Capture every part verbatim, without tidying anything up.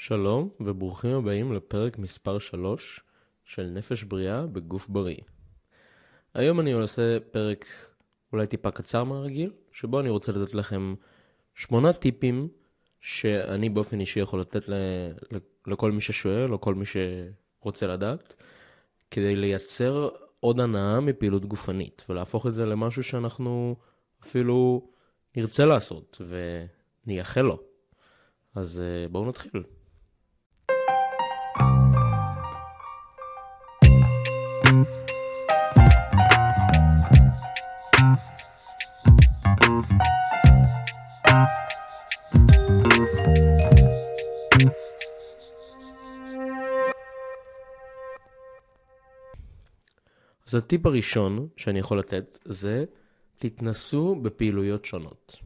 שלום וברוכים הבאים לפרק מספר שלוש של נפש בריאה בגוף בריא. היום אני עושה פרק אולי טיפה קצר מהרגיל, שבו אני רוצה לתת לכם שמונה טיפים שאני באופן אישי יכול לתת לכל מי ששואל או כל מי שרוצה לדעת, כדי לייצר עוד הנאה מפעילות גופנית ולהפוך את זה למשהו שאנחנו אפילו נרצה לעשות ונייחל לו. אז בואו נתחיל. אז הטיפ הראשון שאני יכול לתת זה, תתנסו בפעילויות שונות.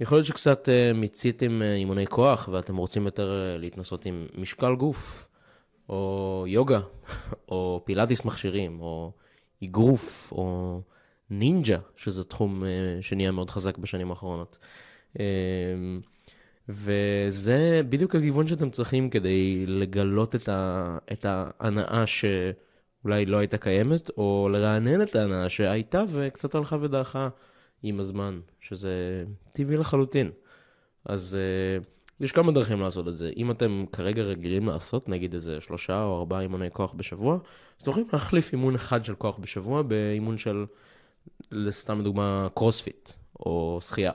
יכול להיות שקצת מיציתם אימוני כוח ואתם רוצים יותר להתנסות עם משקל גוף, או יוגה, או פילאטיס מכשירים, או איגרוף, או נינג'ה, שזה תחום שנהיה מאוד חזק בשנים האחרונות. וזה בדיוק הגיוון שאתם צריכים כדי לגלות את ההנאה ש... אולי לא הייתה קיימת, או לרענן את ההנאה שהייתה וקצת הלכה ודעכה עם הזמן, שזה טבעי לחלוטין. אז uh, יש כמה דרכים לעשות את זה. אם אתם כרגע רגילים לעשות, נגיד איזה שלושה או ארבעה אימוני כוח בשבוע, אז אתם יכולים להחליף אימון אחד של כוח בשבוע באימון של, לסתם דוגמה, קרוספיט או שחייה.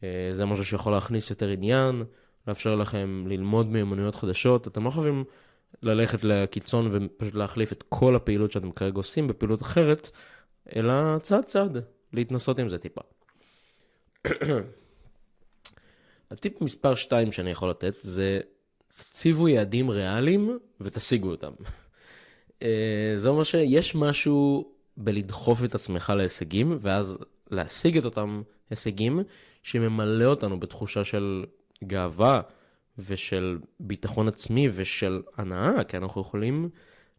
Uh, זה משהו שיכול להכניס יותר עניין, לאפשר לכם ללמוד מיומנויות חדשות. אתם לא חייבים ללכת לקיצון ופשוט להחליף את כל הפעילות שאתם כרגע עושים בפעילות אחרת, אלא צעד צעד, להתנסות עם זה טיפה. הטיפ מספר שתיים שאני יכול לתת זה, תציבו יעדים ריאליים ותשיגו אותם. זה אומר שיש משהו בלדחוף את עצמך להישגים, ואז להשיג את אותם הישגים, שממלא אותנו בתחושה של גאווה, ושל ביטחון עצמי ושל הנאה, כי אנחנו יכולים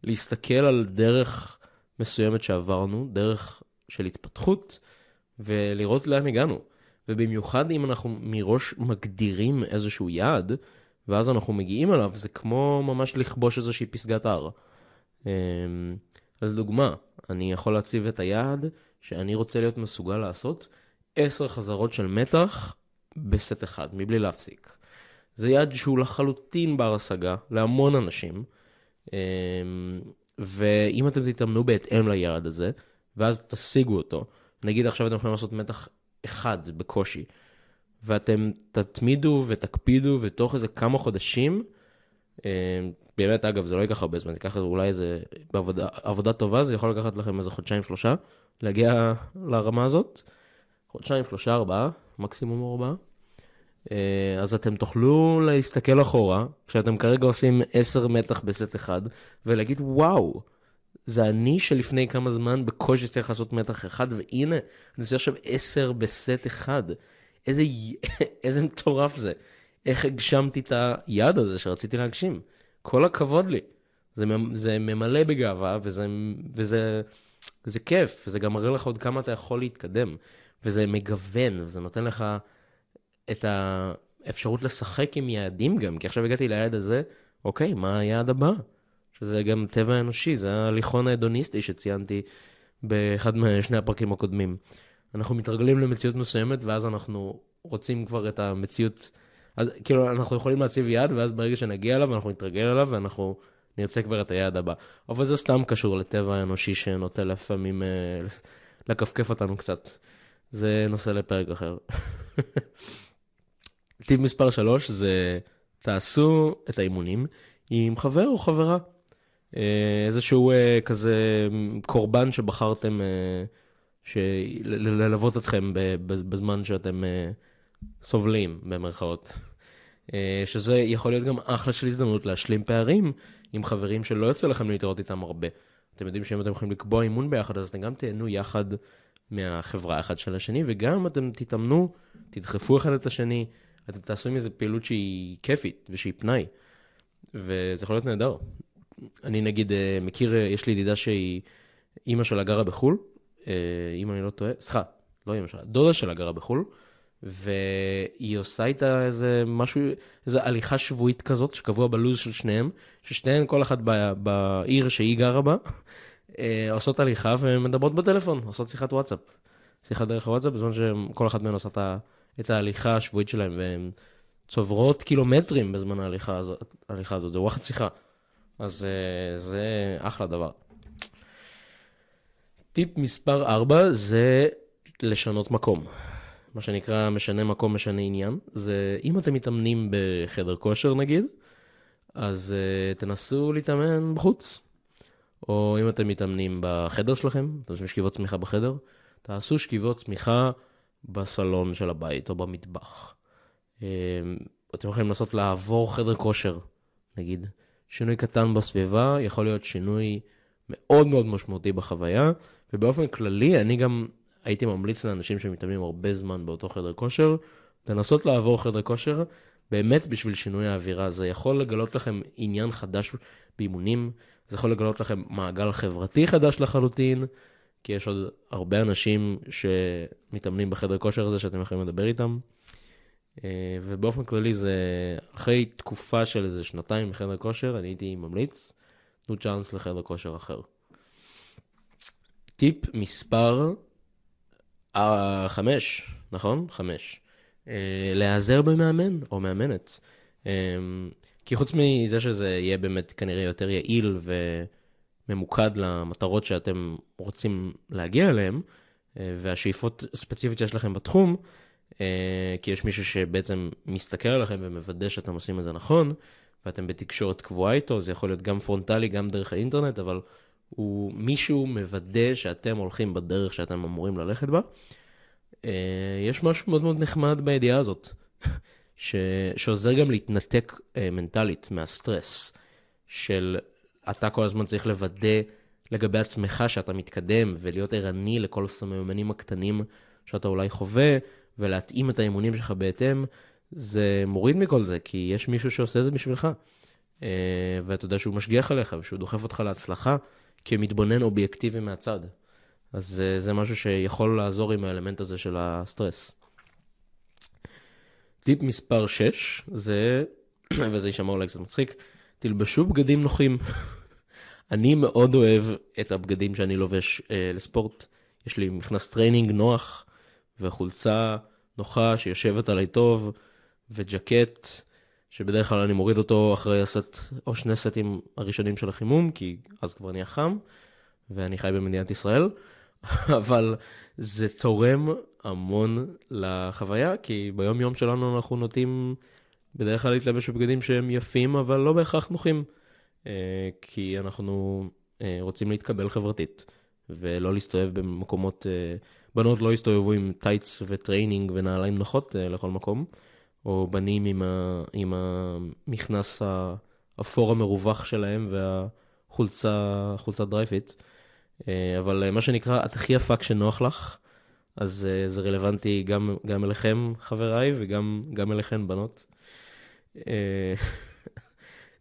להסתכל על דרך מסוימת שעברנו, דרך של התפתחות, ולראות לאן הגענו. ובמיוחד אם אנחנו מראש מגדירים איזשהו יעד, ואז אנחנו מגיעים אליו, זה כמו ממש לכבוש איזושהי פסגת הר. אז דוגמה, אני יכול להציב את היעד שאני רוצה להיות מסוגל לעשות עשר חזרות של מתח בסט אחד, מבלי להפסיק. זה יעד שהוא לחלוטין בר השגה להמון אנשים, ואם אתם תתאמנו בהתאם ליעד הזה, ואז תשיגו אותו, נגיד עכשיו אתם יכולים לעשות מתח אחד בקושי, ואתם תתמידו ותקפידו, ותוך איזה כמה חודשים, באמת אגב זה לא ייקח הרבה זמן, זה ייקח אולי איזה בעבודה, עבודה טובה, זה יכול לקחת לכם איזה חודשיים שלושה, להגיע לרמה הזאת, חודשיים שלושה ארבעה, מקסימום ארבעה, אז אתם תוכלו להסתכל אחורה, כשאתם כרגע עושים עשר מתח בסט אחד, ולהגיד וואו, זה אני שלפני כמה זמן בקושי צריך לעשות מתח אחד, והנה, אני עושה עכשיו עשר בסט אחד. איזה, איזה מטורף זה. איך הגשמתי את היד הזה שרציתי להגשים. כל הכבוד לי. זה, זה ממלא בגאווה, וזה, וזה, וזה כיף, וזה גם מראה לך עוד כמה אתה יכול להתקדם, וזה מגוון, וזה נותן לך את האפשרות לשחק עם יעדים גם, כי עכשיו הגעתי ליעד הזה, אוקיי, מה היעד הבא? שזה גם טבע אנושי, זה הליכון ההדוניסטי שציינתי באחד משני הפרקים הקודמים. אנחנו מתרגלים למציאות מסוימת, ואז אנחנו רוצים כבר את המציאות, אז כאילו אנחנו יכולים להציב יעד, ואז ברגע שנגיע אליו, אנחנו נתרגל אליו, ואנחנו נרצה כבר את היעד הבא. אבל זה סתם קשור לטבע האנושי שנוטה לפעמים לקפקף אותנו קצת. זה נושא לפרק אחר. טיפ מספר שלוש זה, תעשו את האימונים עם חבר או חברה. איזשהו כזה קורבן שבחרתם ללוות אתכם בזמן שאתם סובלים, במרכאות. שזה יכול להיות גם אחלה של הזדמנות להשלים פערים עם חברים שלא יוצא לכם להתראות איתם הרבה. אתם יודעים שאם אתם יכולים לקבוע אימון ביחד, אז אתם גם תהנו יחד מהחברה האחד של השני, וגם אתם תתאמנו, תדחפו אחד את השני, אתם תעשו עם איזו פעילות שהיא כיפית ושהיא פנאי, וזה יכול להיות נהדר. אני נגיד מכיר, יש לי ידידה שהיא אימא שלה גרה בחול, אם אני לא טועה, סליחה, לא אימא שלה, דודה שלה גרה בחול, והיא עושה איתה איזה משהו, איזו הליכה שבועית כזאת, שקבוע בלוז של שניהם, ששניהם כל אחת בעיר שהיא גרה בה, עושות הליכה ומדברות בטלפון, עושות שיחת וואטסאפ. שיחת דרך הוואטסאפ, בזמן שכל אחת מהן עושה את ההליכה השבועית שלהם, והן צוברות קילומטרים בזמן ההליכה הזאת, ההליכה הזאת. זה וואחד שיחה. אז זה אחלה דבר. טיפ מספר ארבע זה לשנות מקום. מה שנקרא משנה מקום, משנה עניין. זה אם אתם מתאמנים בחדר כושר נגיד, אז uh, תנסו להתאמן בחוץ. או אם אתם מתאמנים בחדר שלכם, אתם עושים שכיבות צמיחה בחדר, תעשו שכיבות צמיחה בסלון של הבית או במטבח. Uh, אתם יכולים לנסות לעבור חדר כושר, נגיד. שינוי קטן בסביבה יכול להיות שינוי מאוד מאוד משמעותי בחוויה, ובאופן כללי אני גם הייתי ממליץ לאנשים שמתאמנים הרבה זמן באותו חדר כושר, לנסות לעבור חדר כושר, באמת בשביל שינוי האווירה. זה יכול לגלות לכם עניין חדש באימונים, זה יכול לגלות לכם מעגל חברתי חדש לחלוטין, כי יש עוד הרבה אנשים שמתאמנים בחדר כושר הזה שאתם יכולים לדבר איתם, ובאופן כללי זה אחרי תקופה של איזה שנתיים בחדר כושר, אני הייתי ממליץ, תנו צ'אנס לחדר כושר אחר. טיפ מספר חמש, נכון? חמש. להיעזר במאמן או מאמנת. כי חוץ מזה שזה יהיה באמת כנראה יותר יעיל וממוקד למטרות שאתם רוצים להגיע אליהם, והשאיפות ספציפית שיש לכם בתחום, כי יש מישהו שבעצם מסתכל עליכם ומוודא שאתם עושים את זה נכון, ואתם בתקשורת קבועה איתו, זה יכול להיות גם פרונטלי, גם דרך האינטרנט, אבל הוא מישהו מוודא שאתם הולכים בדרך שאתם אמורים ללכת בה. יש משהו מאוד מאוד נחמד בידיעה הזאת, ש... שעוזר גם להתנתק מנטלית מהסטרס, של אתה כל הזמן צריך לוודא לגבי עצמך שאתה מתקדם, ולהיות ערני לכל הסממנים הקטנים שאתה אולי חווה, ולהתאים את האימונים שלך בהתאם. זה מוריד מכל זה, כי יש מישהו שעושה את זה בשבילך, ואתה יודע שהוא משגיח עליך, ושהוא דוחף אותך להצלחה, כמתבונן אובייקטיבי מהצד. אז זה משהו שיכול לעזור עם האלמנט הזה של הסטרס. טיפ מספר שש, זה, וזה יישמע אולי קצת מצחיק, תלבשו בגדים נוחים. אני מאוד אוהב את הבגדים שאני לובש לספורט. יש לי מכנס טריינינג נוח, וחולצה נוחה שיושבת עליי טוב, וג'קט, שבדרך כלל אני מוריד אותו אחרי הסט, או שני סטים הראשונים של החימום, כי אז כבר נהיה חם, ואני חי במדינת ישראל, אבל זה תורם המון לחוויה, כי ביום יום שלנו אנחנו נוטים בדרך כלל להתלבש בבגדים שהם יפים, אבל לא בהכרח נוחים, כי אנחנו רוצים להתקבל חברתית, ולא להסתובב במקומות, בנות לא הסתובבו עם טייץ וטריינינג ונעליים נוחות לכל מקום, או בנים עם, ה... עם המכנס האפור המרווח שלהם והחולצה חולצה דרייפית. אבל מה שנקרא, את הכי יפה כשנוח לך, אז זה רלוונטי גם, גם אליכם חבריי וגם גם אליכן בנות.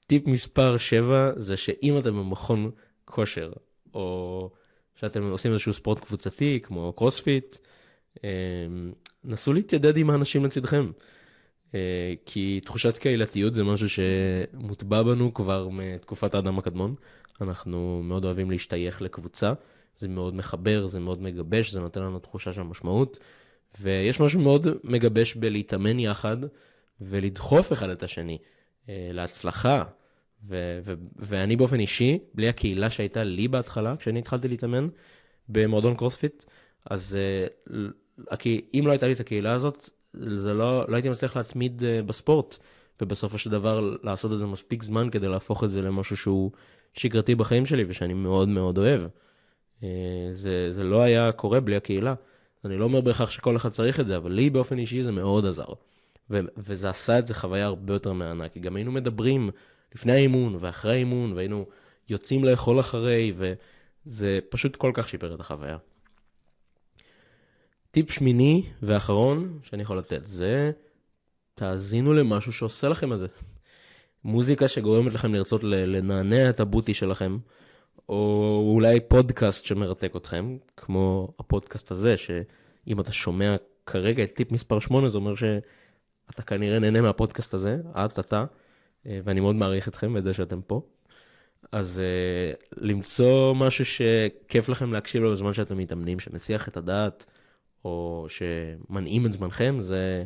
טיפ מספר שבע זה שאם אתם במכון כושר, או שאתם עושים איזשהו ספורט קבוצתי כמו קרוספיט, נסו להתיידד עם האנשים לצדכם. כי תחושת קהילתיות זה משהו שמוטבע בנו כבר מתקופת האדם הקדמון. אנחנו מאוד אוהבים להשתייך לקבוצה, זה מאוד מחבר, זה מאוד מגבש, זה נותן לנו תחושה של משמעות, ויש משהו מאוד מגבש בלהתאמן יחד ולדחוף אחד את השני להצלחה. ו- ו- ואני באופן אישי, בלי הקהילה שהייתה לי בהתחלה, כשאני התחלתי להתאמן במועדון קרוספיט, אז אם לא הייתה לי את הקהילה הזאת, זה לא, לא הייתי מצליח להתמיד בספורט, ובסופו של דבר לעשות את זה מספיק זמן כדי להפוך את זה למשהו שהוא שגרתי בחיים שלי, ושאני מאוד מאוד אוהב. זה, זה לא היה קורה בלי הקהילה. אני לא אומר בהכרח שכל אחד צריך את זה, אבל לי באופן אישי זה מאוד עזר. ו- וזה עשה את זה חוויה הרבה יותר מענה, כי גם היינו מדברים לפני האימון ואחרי האימון, והיינו יוצאים לאכול אחרי, וזה פשוט כל כך שיפר את החוויה. טיפ שמיני ואחרון שאני יכול לתת זה, תאזינו למשהו שעושה לכם את זה. מוזיקה שגורמת לכם לרצות לנענע את הבוטי שלכם, או אולי פודקאסט שמרתק אתכם, כמו הפודקאסט הזה, שאם אתה שומע כרגע את טיפ מספר שמונה, זה אומר שאתה כנראה נהנה מהפודקאסט הזה, את, אתה, ואני מאוד מעריך אתכם ואת זה שאתם פה. אז למצוא משהו שכיף לכם להקשיב לו בזמן שאתם מתאמנים, שמסיח את הדעת, או שמנעים את זמנכם, זה,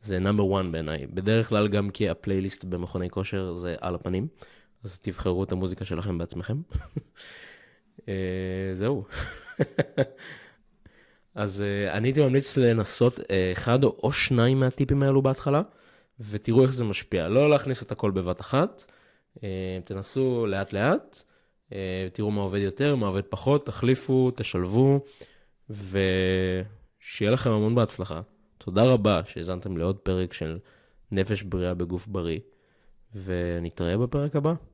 זה number one בעיניי. בדרך כלל גם כי הפלייליסט במכוני כושר זה על הפנים, אז תבחרו את המוזיקה שלכם בעצמכם. זהו. אז אני הייתי ממליץ לנסות אחד או שניים מהטיפים האלו בהתחלה, ותראו איך זה משפיע. לא להכניס את הכל בבת אחת, תנסו לאט לאט, תראו מה עובד יותר, מה עובד פחות, תחליפו, תשלבו, ושיהיה לכם המון בהצלחה. תודה רבה שהזנתם לעוד פרק של נפש בריאה בגוף בריא, ונתראה בפרק הבא.